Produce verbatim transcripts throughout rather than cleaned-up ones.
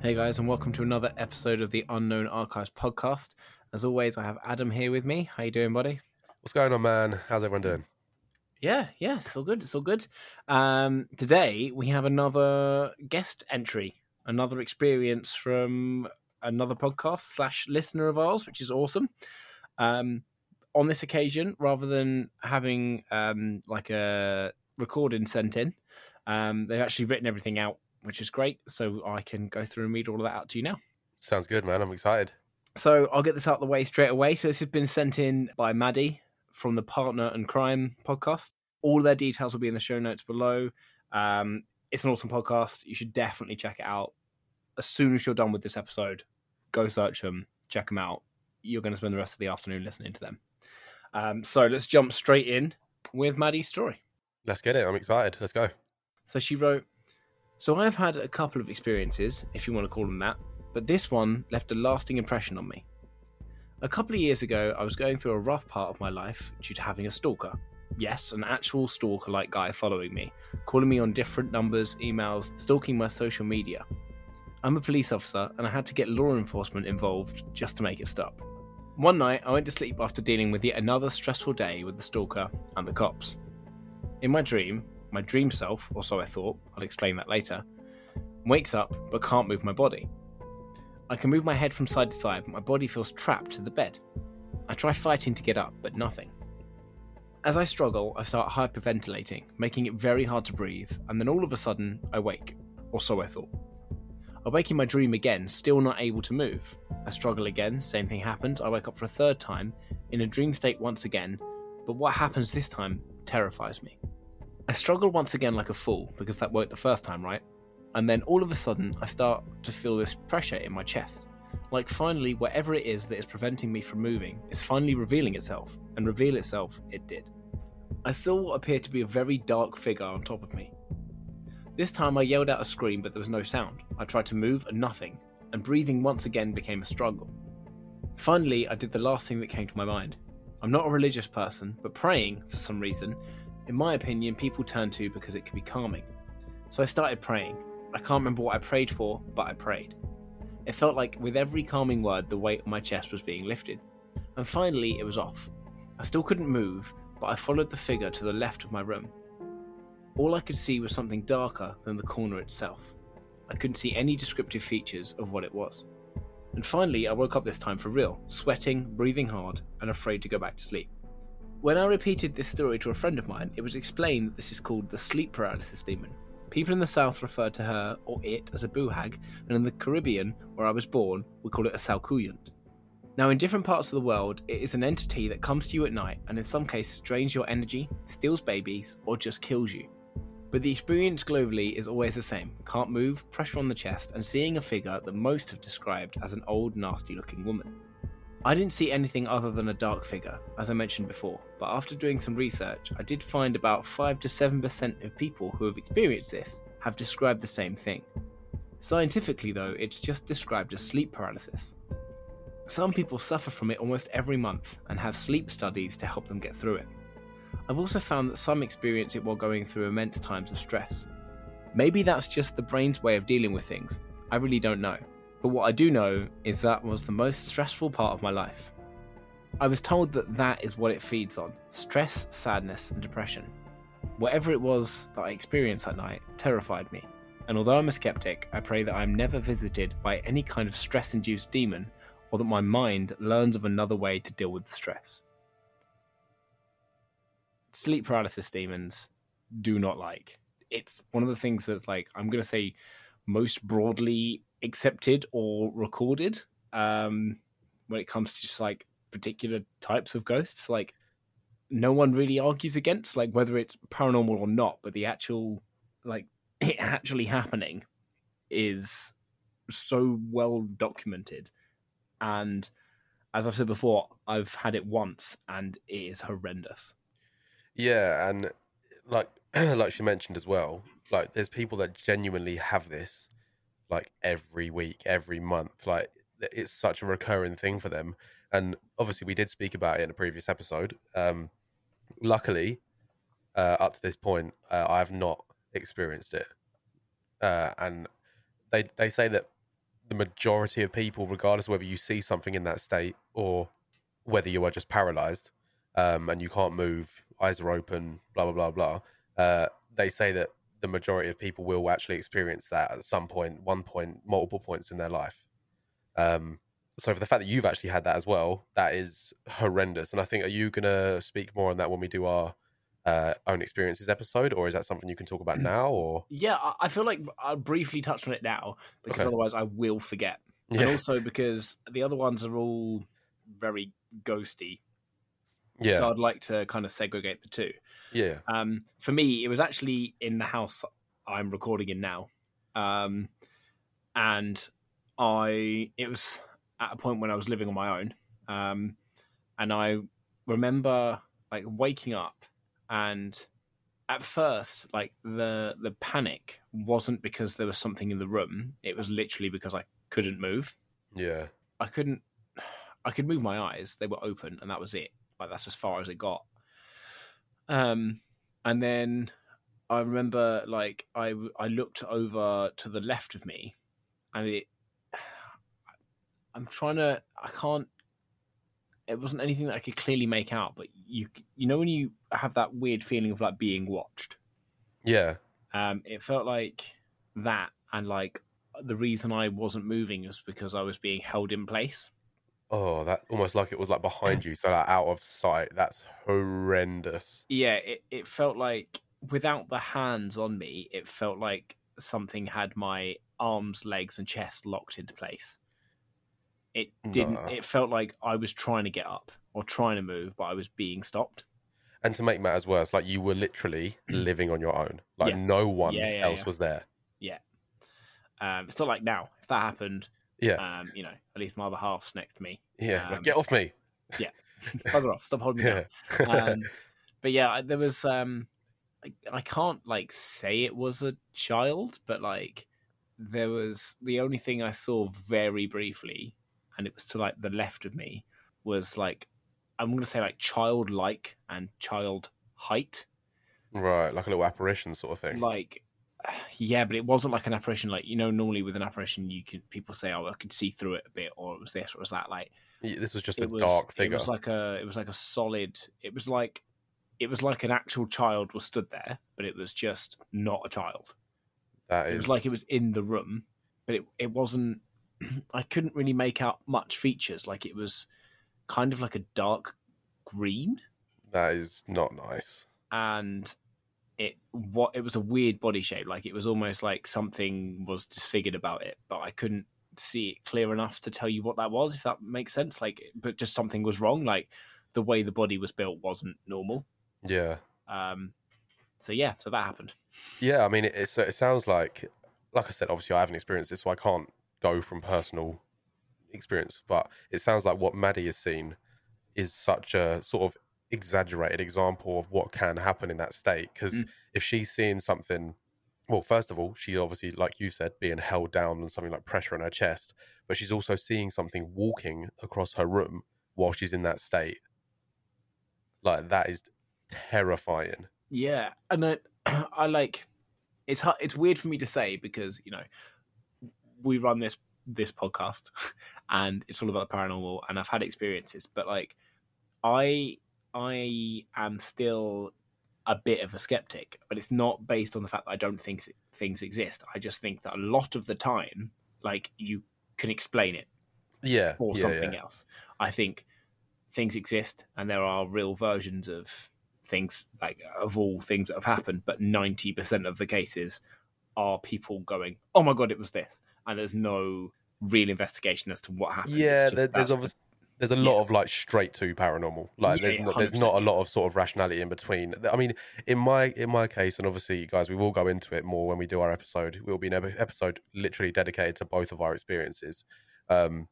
Hey guys, and welcome to another episode of the Unknown Archives podcast. As always, I have Adam here with me. How you doing, buddy? What's going on, man? How's everyone doing? Yeah, yeah, it's all good. It's all good. Um, today, we have another guest entry, another experience from another podcast slash listener of ours, which is awesome. Um, on this occasion, rather than having um, like a recording sent in, um, they've actually written everything out, which is great, so I can go through and read all of that out to you now. Sounds good, man. I'm excited. So I'll get this out of the way straight away. So this has been sent in by Maddie from the Partner and Crime podcast. All their details will be in the show notes below. Um, it's an awesome podcast. You should definitely check it out. As soon as you're done with this episode, go search them, check them out. You're going to spend the rest of the afternoon listening to them. Um, so let's jump straight in with Maddie's story. Let's get it. I'm excited. Let's go. So she wrote, "So I've had a couple of experiences, if you want to call them that, but this one left a lasting impression on me. A couple of years ago, I was going through a rough part of my life due to having a stalker. Yes, an actual stalker-like guy following me, calling me on different numbers, emails, stalking my social media. I'm a police officer, and I had to get law enforcement involved just to make it stop. One night, I went to sleep after dealing with yet another stressful day with the stalker and the cops. In my dream, my dream self, or so I thought, I'll explain that later, wakes up but can't move my body. I can move my head from side to side, but my body feels trapped to the bed. I try fighting to get up, but nothing. As I struggle, I start hyperventilating, making it very hard to breathe, and then all of a sudden, I wake, or so I thought. I wake in my dream again, still not able to move. I struggle again, same thing happened, I wake up for a third time, in a dream state once again, but what happens this time terrifies me. I struggle once again like a fool, because that worked the first time, right? And then all of a sudden, I start to feel this pressure in my chest. Like finally, whatever it is that is preventing me from moving is finally revealing itself, and reveal itself it did. I saw what appeared to be a very dark figure on top of me. This time I yelled out a scream, but there was no sound. I tried to move and nothing, and breathing once again became a struggle. Finally, I did the last thing that came to my mind. I'm not a religious person, but praying, for some reason, in my opinion, people turn to because it can be calming. So I started praying. I can't remember what I prayed for, but I prayed. It felt like with every calming word, the weight on my chest was being lifted. And finally, it was off. I still couldn't move, but I followed the figure to the left of my room. All I could see was something darker than the corner itself. I couldn't see any descriptive features of what it was. And finally, I woke up this time for real, sweating, breathing hard, and afraid to go back to sleep. When I repeated this story to a friend of mine, it was explained that this is called the sleep paralysis demon. People in the south refer to her or it as a buhag, and in the Caribbean, where I was born, we call it a salkuyant. Now in different parts of the world, it is an entity that comes to you at night and in some cases drains your energy, steals babies, or just kills you. But the experience globally is always the same, can't move, pressure on the chest, and seeing a figure that most have described as an old nasty looking woman. I didn't see anything other than a dark figure, as I mentioned before, but after doing some research, I did find about five to seven percent of people who have experienced this have described the same thing. Scientifically though, it's just described as sleep paralysis. Some people suffer from it almost every month and have sleep studies to help them get through it. I've also found that some experience it while going through immense times of stress. Maybe that's just the brain's way of dealing with things, I really don't know. But what I do know is that was the most stressful part of my life. I was told that that is what it feeds on, stress, sadness, and depression. Whatever it was that I experienced that night terrified me, and although I'm a skeptic, I pray that I am never visited by any kind of stress-induced demon, or that my mind learns of another way to deal with the stress." Sleep paralysis demons, do not like. It's one of the things that's like, I'm going to say most broadly accepted or recorded um when it comes to just like particular types of ghosts. Like no one really argues against like whether it's paranormal or not, but the actual like it actually happening is so well documented. And as I've said before, I've had it once and it is horrendous. Yeah, and like like she mentioned as well, like there's people that genuinely have this like every week, every month, like it's such a recurring thing for them. And obviously we did speak about it in a previous episode. Um, luckily, uh, up to this point, uh, I've not experienced it. Uh, and they they say that the majority of people, regardless of whether you see something in that state or whether you are just paralyzed um, and you can't move, eyes are open, blah, blah, blah, blah, uh, they say that the majority of people will actually experience that at some point, one point, multiple points in their life. Um, so for the fact that you've actually had that as well, that is horrendous. And I think, are you going to speak more on that when we do our uh, own experiences episode, or is that something you can talk about now? Or yeah, I feel like I briefly touched on it now because okay. otherwise I will forget. Yeah. And also because the other ones are all very ghosty. Yeah. So I'd like to kind of segregate the two. Yeah. Um, for me, it was actually in the house I'm recording in now. Um, and I, it was at a point when I was living on my own. Um, and I remember like waking up, and at first, like the, the panic wasn't because there was something in the room. It was literally because I couldn't move. Yeah. I couldn't, I could move my eyes. They were open and that was it. Like that's as far as it got. Um, and then I remember, like, I, I looked over to the left of me, and it, I'm trying to, I can't, it wasn't anything that I could clearly make out, but you, you know, when you have that weird feeling of like being watched. Yeah. Um, it felt like that. And like the reason I wasn't moving was because I was being held in place. Oh, that almost like it was like behind you, so like out of sight. That's horrendous. Yeah, it, it felt like without the hands on me, it felt like something had my arms, legs, and chest locked into place. It didn't. Nah. It felt like I was trying to get up or trying to move, but I was being stopped. And to make matters worse, like you were literally living on your own. Like yeah. no one yeah, yeah, else yeah. was there. Yeah. Um, it's not like now. If that happened. Yeah, um, you know, at least my other half's next to me. Yeah, um, like, get off me. Yeah, bugger off. Stop holding me yeah. down. Um, but yeah, there was. Um, I, I can't like say it was a child, but like there was the only thing I saw very briefly, and it was to like the left of me, was like I'm going to say like childlike and child height. Right, like a little apparition sort of thing. Like. Yeah, but it wasn't like an apparition. Like, you know, normally with an apparition, you could people say, "Oh, I could see through it a bit," or it was this, or it was that. Like, yeah, this was just a was, dark figure. It was like a, it was like a solid. It was like, it was like an actual child was stood there, but it was just not a child. That is... It was like it was in the room, but it it wasn't. I couldn't really make out much features. Like it was kind of like a dark green. That is not nice. And. It what it was a weird body shape, like it was almost like something was disfigured about it, but I couldn't see it clear enough to tell you what that was, if that makes sense. Like, but just something was wrong. Like the way the body was built wasn't normal. Yeah. Um. So yeah, so that happened. Yeah, I mean, it, it, it sounds like, like I said, obviously I haven't experienced it, so I can't go from personal experience. But it sounds like what Maddie has seen is such a sort of exaggerated example of what can happen in that state, because mm. if she's seeing something, well, first of all, she's obviously, like you said, being held down and something like pressure on her chest, but she's also seeing something walking across her room while she's in that state. Like, that is terrifying. Yeah. And I, I like it's it's weird for me to say, because, you know, we run this this podcast and it's all about the paranormal, and I've had experiences, but like I I am still a bit of a skeptic, but it's not based on the fact that I don't think things exist. I just think that a lot of the time, like, you can explain it yeah, for yeah, something yeah. else. I think things exist, and there are real versions of things, like, of all things that have happened, but ninety percent of the cases are people going, oh my God, it was this. And there's no real investigation as to what happened. Yeah, just, there's obviously... There's a lot yeah. of like straight to paranormal. Like yeah, there's not, there's not a lot of sort of rationality in between. I mean, in my in my case, and obviously, guys, we will go into it more when we do our episode. It will be an episode literally dedicated to both of our experiences. Um,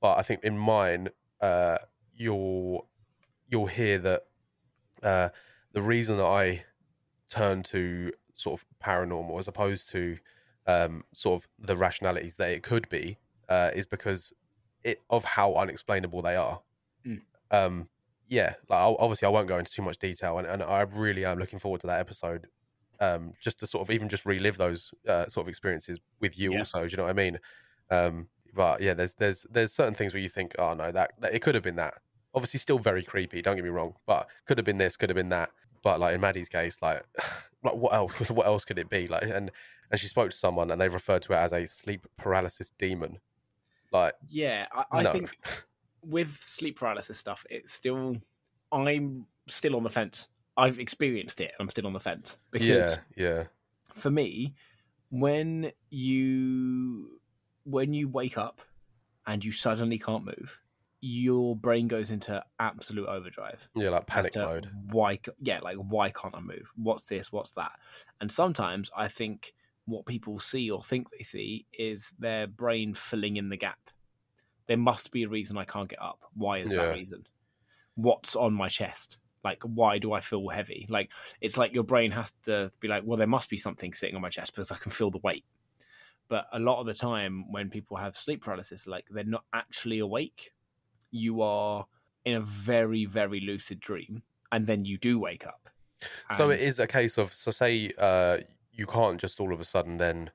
but I think in mine, uh, you'll you'll hear that uh, the reason that I turned to sort of paranormal as opposed to um, sort of the rationalities that it could be uh, is because. It, of how unexplainable they are. Mm. Um, yeah, like I'll, obviously I won't go into too much detail, and, and I really am looking forward to that episode, um, just to sort of even just relive those uh, sort of experiences with you yeah. also, do you know what I mean? Um, but yeah, there's there's there's certain things where you think, oh no, that, that it could have been that. Obviously, still very creepy. Don't get me wrong, but could have been this, could have been that. But like in Maddie's case, like, like what else? What else could it be? Like, and and she spoke to someone, and they referred to it as a sleep paralysis demon. Like, yeah, I, I no. think with sleep paralysis stuff, it's still I'm still on the fence. I've experienced it, and I'm still on the fence because yeah, yeah. For me, when you when you wake up and you suddenly can't move, your brain goes into absolute overdrive. Yeah, like panic mode. Why? Yeah, like why can't I move? What's this? What's that? And sometimes I think what people see or think they see is their brain filling in the gap. There must be a reason I can't get up. Why is yeah. that reason? What's on my chest? Like, why do I feel heavy? Like, it's like your brain has to be like, well, there must be something sitting on my chest because I can feel the weight. But a lot of the time when people have sleep paralysis, like they're not actually awake. You are in a very, very lucid dream, and then you do wake up. And... So it is a case of, so say uh, you can't just all of a sudden then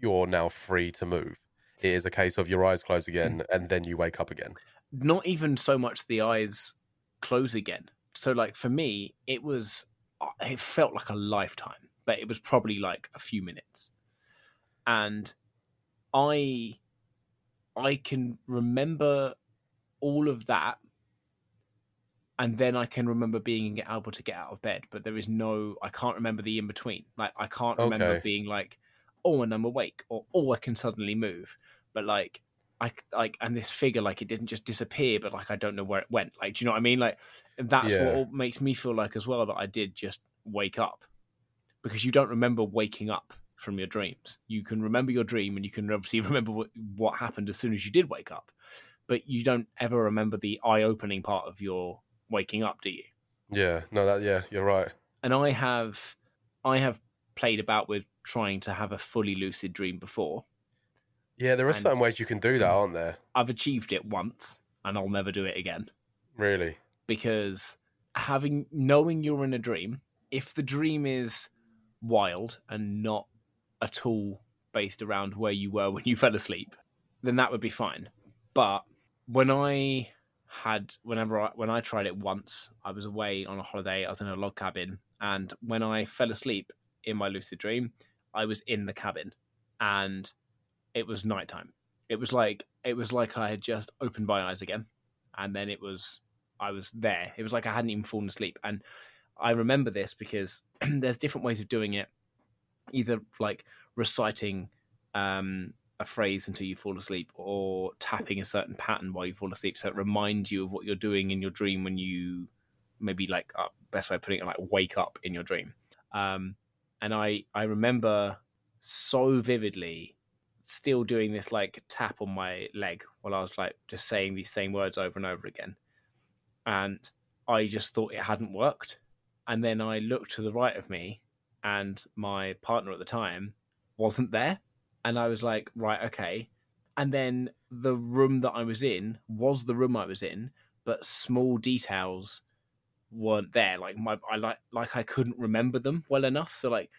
you're now free to move. It is a case of your eyes close again, and then you wake up again. Not even so much the eyes close again. So like for me, it was, it felt like a lifetime, but it was probably like a few minutes. And I, I can remember all of that. And then I can remember being able to get out of bed, but there is no, I can't remember the in-between. Like I can't remember okay. being like, oh, and I'm awake, or, oh, I can suddenly move. But like, I like, and this figure, like it didn't just disappear, but like, I don't know where it went. Like, do you know what I mean? Like that's yeah. what makes me feel like as well, that I did just wake up, because you don't remember waking up from your dreams. You can remember your dream, and you can obviously remember what, what happened as soon as you did wake up, but you don't ever remember the eye-opening part of your waking up, do you? Yeah, no, that, yeah, you're right. And I have, I have played about with trying to have a fully lucid dream before. Yeah, there are certain ways you can do that, aren't there? I've achieved it once, and I'll never do it again. Really? Because having, knowing you're in a dream, if the dream is wild and not at all based around where you were when you fell asleep, then that would be fine. But when I had, whenever I, when I tried it once, I was away on a holiday, I was in a log cabin, and when I fell asleep in my lucid dream, I was in the cabin, and it was nighttime. It was like, it was like I had just opened my eyes again, and then it was, I was there. It was like I hadn't even fallen asleep. And I remember this because there's different ways of doing it, either like reciting um, a phrase until you fall asleep, or tapping a certain pattern while you fall asleep, so it reminds you of what you're doing in your dream when you maybe like uh, best way of putting it, like wake up in your dream. Um, and I, I remember so vividly still doing this like tap on my leg while I was like just saying these same words over and over again. And I just thought it hadn't worked. And then I looked to the right of me, and my partner at the time wasn't there. And I was like, right, okay. And then the room that I was in was the room I was in, but small details weren't there. Like my, I like, like I couldn't remember them well enough. So like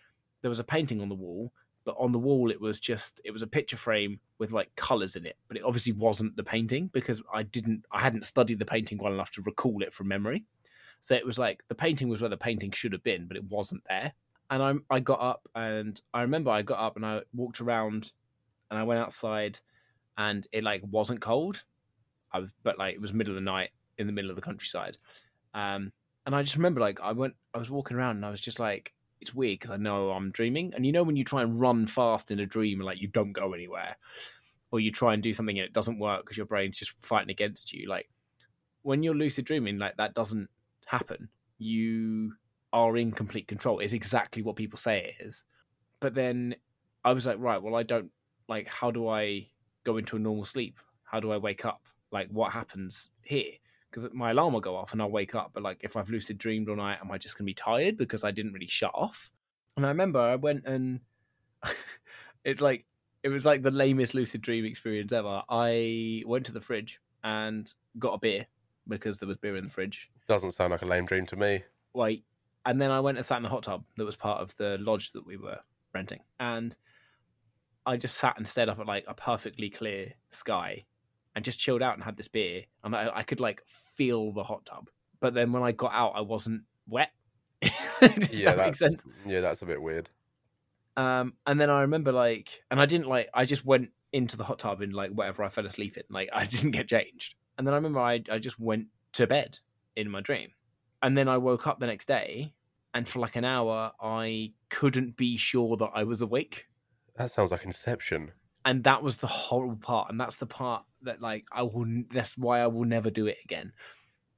there was a painting on the wall, but on the wall, it was just, it was a picture frame with like colors in it, but it obviously wasn't the painting because I didn't, I hadn't studied the painting well enough to recall it from memory. So it was like, the painting was where the painting should have been, but it wasn't there. And I I got up, and I remember I got up and I walked around, and I went outside, and it like wasn't cold, I was, but like it was middle of the night in the middle of the countryside, um, and I just remember like I went I was walking around and I was just like, it's weird because I know I'm dreaming, and you know when you try and run fast in a dream and like you don't go anywhere, or you try and do something and it doesn't work because your brain's just fighting against you. Like when you're lucid dreaming, like that doesn't happen. You are in complete control. It's exactly what people say it is. But then I was like, right, well, I don't, like, how do I go into a normal sleep? How do I wake up? Like, what happens here? Because my alarm will go off and I'll wake up. But, like, if I've lucid dreamed all night, am I just going to be tired because I didn't really shut off? And I remember I went and it's like, it was like the lamest lucid dream experience ever. I went to the fridge and got a beer because there was beer in the fridge. Doesn't sound like a lame dream to me. Like, and then I went and sat in the hot tub that was part of the lodge that we were renting. And I just sat and stared up at like a perfectly clear sky and just chilled out and had this beer. And I, I could like feel the hot tub. But then when I got out, I wasn't wet. Yeah, that that's, sense? yeah, that's a bit weird. Um, and then I remember like, and I didn't like, I just went into the hot tub in like whatever I fell asleep in. Like I didn't get changed. And then I remember I, I just went to bed in my dream. And then I woke up the next day and for like an hour, I couldn't be sure that I was awake. That sounds like Inception. And that was the horrible part. And that's the part that like, I wouldn't, that's why I will never do it again.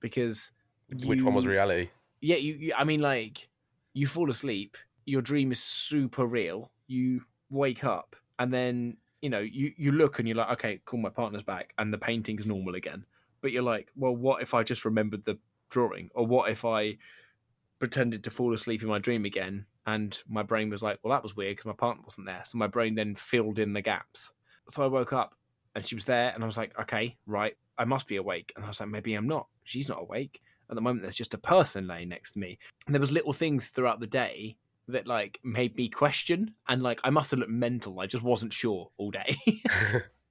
Because... You, Which one was reality? Yeah, you, you. I mean, like, you fall asleep, your dream is super real, you wake up, and then, you know, you, you look and you're like, okay, cool, my partner's back, and the painting's normal again. But you're like, well, what if I just remembered the drawing? Or what if I pretended to fall asleep in my dream again, and my brain was like, well, that was weird because my partner wasn't there. So my brain then filled in the gaps. So I woke up, and she was there, and I was like, okay, right, I must be awake. And I was like, maybe I'm not. She's not awake. At the moment, there's just a person laying next to me. And there was little things throughout the day that, like, made me question. And, like, I must have looked mental. I just wasn't sure all day.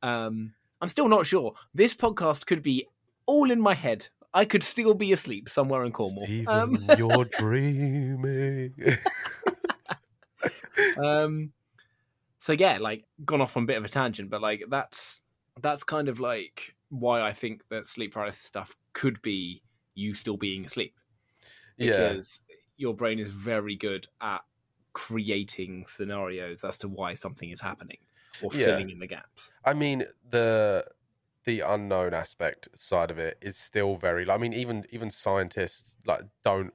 um, I'm still not sure. This podcast could be all in my head. I could still be asleep somewhere in Cornwall. Stephen, um... you're dreaming. um, so, yeah, like, gone off on a bit of a tangent. But, like, that's that's kind of, like, why I think that sleep paralysis stuff could be you still being asleep, because yeah. your brain is very good at creating scenarios as to why something is happening or yeah. filling in the gaps. I mean, the the unknown aspect side of it is still very, I mean, even even scientists like don't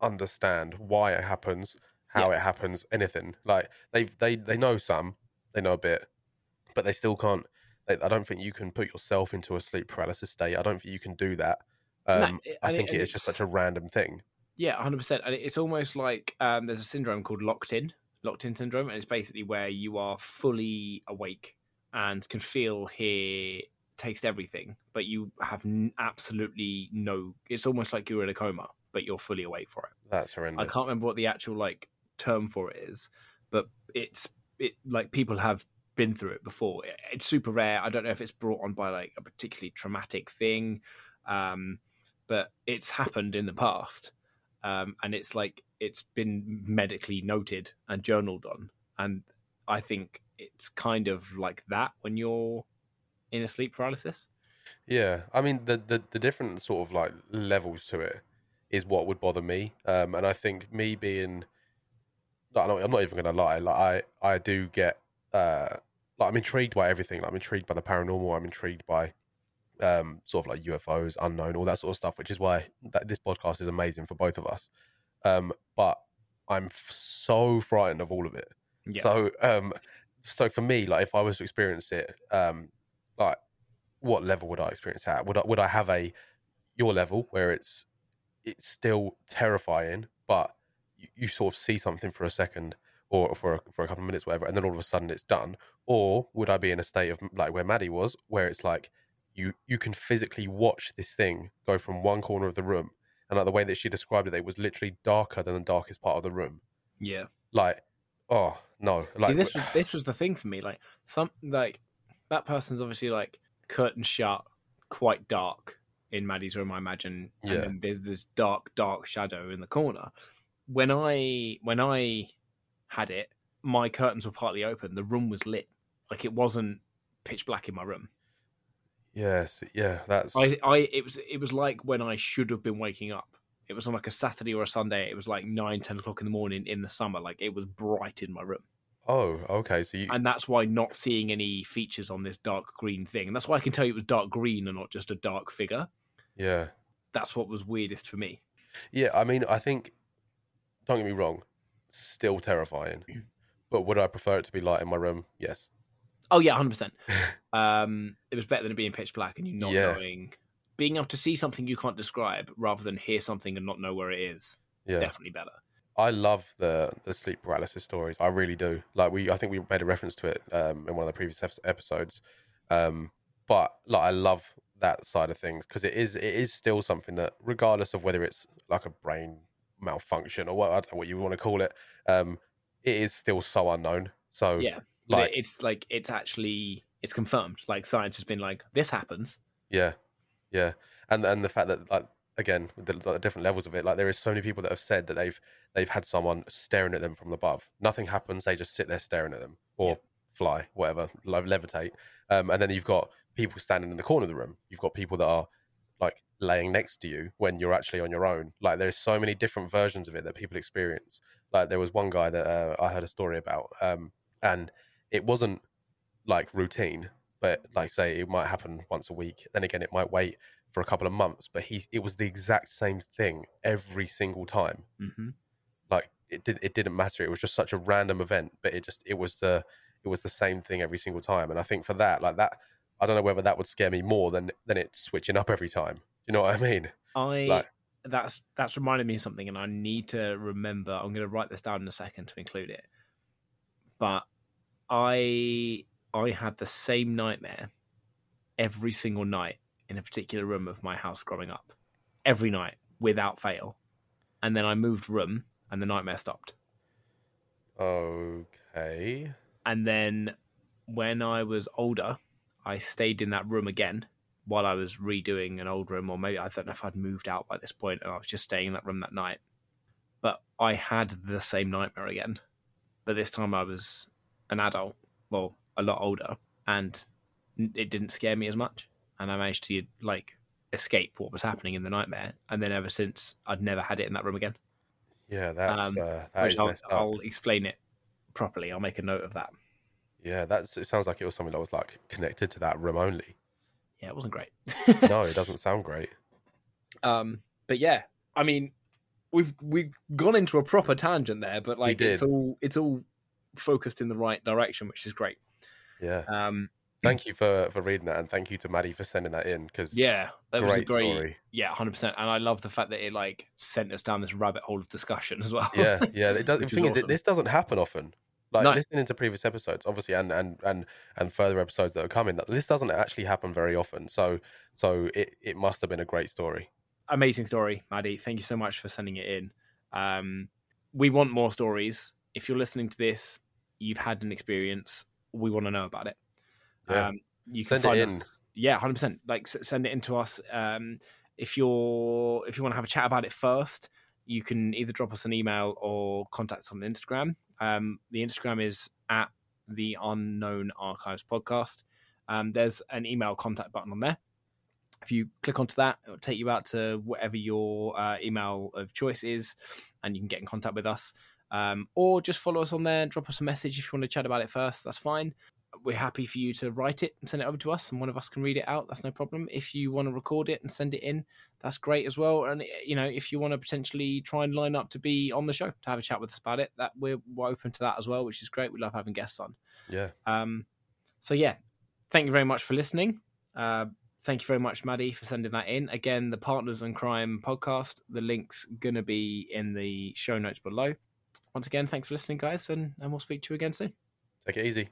understand why it happens, how yeah. it happens, anything. Like they they they know some, they know a bit, but they still can't. They, I don't think you can put yourself into a sleep paralysis state. I don't think you can do that. Um, no, I think it, it is just such a random thing. Yeah, one hundred percent. And it's almost like um, there's a syndrome called locked-in, locked-in syndrome, and it's basically where you are fully awake and can feel, hear, taste everything, but you have n- absolutely no... It's almost like you're in a coma, but you're fully awake for it. That's horrendous. I can't remember what the actual like term for it is, but it's it like people have been through it before. It, it's super rare. I don't know if it's brought on by like a particularly traumatic thing, um but it's happened in the past, um, and it's like it's been medically noted and journaled on. And I think it's kind of like that when you're in a sleep paralysis. Yeah, I mean, the, the, the different sort of like levels to it is what would bother me. Um, and I think me being, like, I'm not even going to lie, like I, I do get, uh, like I'm intrigued by everything. Like, I'm intrigued by the paranormal. I'm intrigued by um sort of like U F Os, unknown, all that sort of stuff, which is why that this podcast is amazing for both of us. Um but I'm f- so frightened of all of it. Yeah. So um so for me, like if I was to experience it, um like what level would I experience at? Would I would I have a your level where it's it's still terrifying, but you, you sort of see something for a second or for a, for a couple of minutes, whatever, and then all of a sudden it's done? Or would I be in a state of like where Maddie was, where it's like You you can physically watch this thing go from one corner of the room, and like the way that she described it, it was literally darker than the darkest part of the room. Yeah, like oh no, like, see, this was, this was the thing for me. Like some like that person's obviously like curtain shut, quite dark in Maddie's room, I imagine. And yeah, then there's this dark dark shadow in the corner. When I when I had it, my curtains were partly open. The room was lit, like it wasn't pitch black in my room. Yes, yeah, that's. I, I, it was, it was like when I should have been waking up. It was on like a Saturday or a Sunday. It was like nine, ten o'clock in the morning in the summer. Like it was bright in my room. Oh, okay. So you, and that's why not seeing any features on this dark green thing, and that's why I can tell you it was dark green and not just a dark figure. Yeah, that's what was weirdest for me. Yeah, I mean, I think, don't get me wrong, still terrifying, but would I prefer it to be light in my room? Yes. Oh yeah, one hundred percent. Um, it was better than it being pitch black and you not yeah. knowing, being able to see something you can't describe rather than hear something and not know where it is. Yeah, definitely better. I love the the sleep paralysis stories. I really do. Like we, I think we made a reference to it um, in one of the previous episodes. Um, but like, I love that side of things because it is it is still something that, regardless of whether it's like a brain malfunction or what I don't know what you want to call it, um, it is still so unknown. So yeah. Like, it's like it's actually it's confirmed. Like science has been like, this happens. Yeah, yeah, and and the fact that like again with the, the different levels of it, like there is so many people that have said that they've they've had someone staring at them from above. Nothing happens. They just sit there staring at them or yeah. fly, whatever, levitate. Um, and then you've got people standing in the corner of the room. You've got people that are like laying next to you when you're actually on your own. Like there's so many different versions of it that people experience. Like there was one guy that uh, I heard a story about, um, and it wasn't like routine, but like say it might happen once a week. Then again, it might wait for a couple of months, but he, it was the exact same thing every single time. Mm-hmm. Like it did, it didn't matter. It was just such a random event, but it just, it was the, it was the same thing every single time. And I think for that, like that, I don't know whether that would scare me more than, than it switching up every time. You know what I mean? I, like, that's, that's reminded me of something, and I need to remember, I'm going to write this down in a second to include it. But I, I had the same nightmare every single night in a particular room of my house growing up, every night without fail. And then I moved room and the nightmare stopped. Okay. And then when I was older, I stayed in that room again while I was redoing an old room, or maybe I don't know if I'd moved out by this point and I was just staying in that room that night. But I had the same nightmare again. But this time I was an adult, well, a lot older, and it didn't scare me as much. And I managed to like escape what was happening in the nightmare. And then ever since, I'd never had it in that room again. Yeah, that's um, uh, that which is I'll, messed up. I'll explain it properly. I'll make a note of that. Yeah, that's. It sounds like it was something that was like connected to that room only. Yeah, it wasn't great. No, it doesn't sound great. Um, but yeah, I mean, we've we've gone into a proper tangent there, but like it's all it's all focused in the right direction, which is great. Yeah. Um, thank you for for reading that, and thank you to Maddie for sending that in, because yeah, that great was a great story. Yeah, one hundred percent. And I love the fact that it like sent us down this rabbit hole of discussion as well. Yeah, yeah. It does, the thing awesome. is, this doesn't happen often. Like no. Listening to previous episodes, obviously, and, and and and further episodes that are coming, this doesn't actually happen very often. So so it, it must have been a great story. Amazing story, Maddie. Thank you so much for sending it in. Um, we want more stories. If you're listening to this, you've had an experience, we want to know about it. Yeah. Um, you can send find it in. Us, yeah, one hundred percent. Like send it in to us. Um, if you're if you want to have a chat about it first, you can either drop us an email or contact us on Instagram. Um, the Instagram is at the Unknown Archives Podcast. Um, there's an email contact button on there. If you click onto that, it'll take you out to whatever your uh, email of choice is, and you can get in contact with us. Um, or just follow us on there, drop us a message if you want to chat about it first. That's fine. We're happy for you to write it and send it over to us, and one of us can read it out. That's no problem. If you want to record it and send it in, that's great as well. And, you know, if you want to potentially try and line up to be on the show, to have a chat with us about it, that we're, we're open to that as well, which is great. We love having guests on. Yeah. Um. So, yeah, thank you very much for listening. Uh, thank you very much, Maddie, for sending that in. Again, the Partners and Crime podcast, the link's going to be in the show notes below. Once again, thanks for listening, guys, and, and we'll speak to you again soon. Take it easy.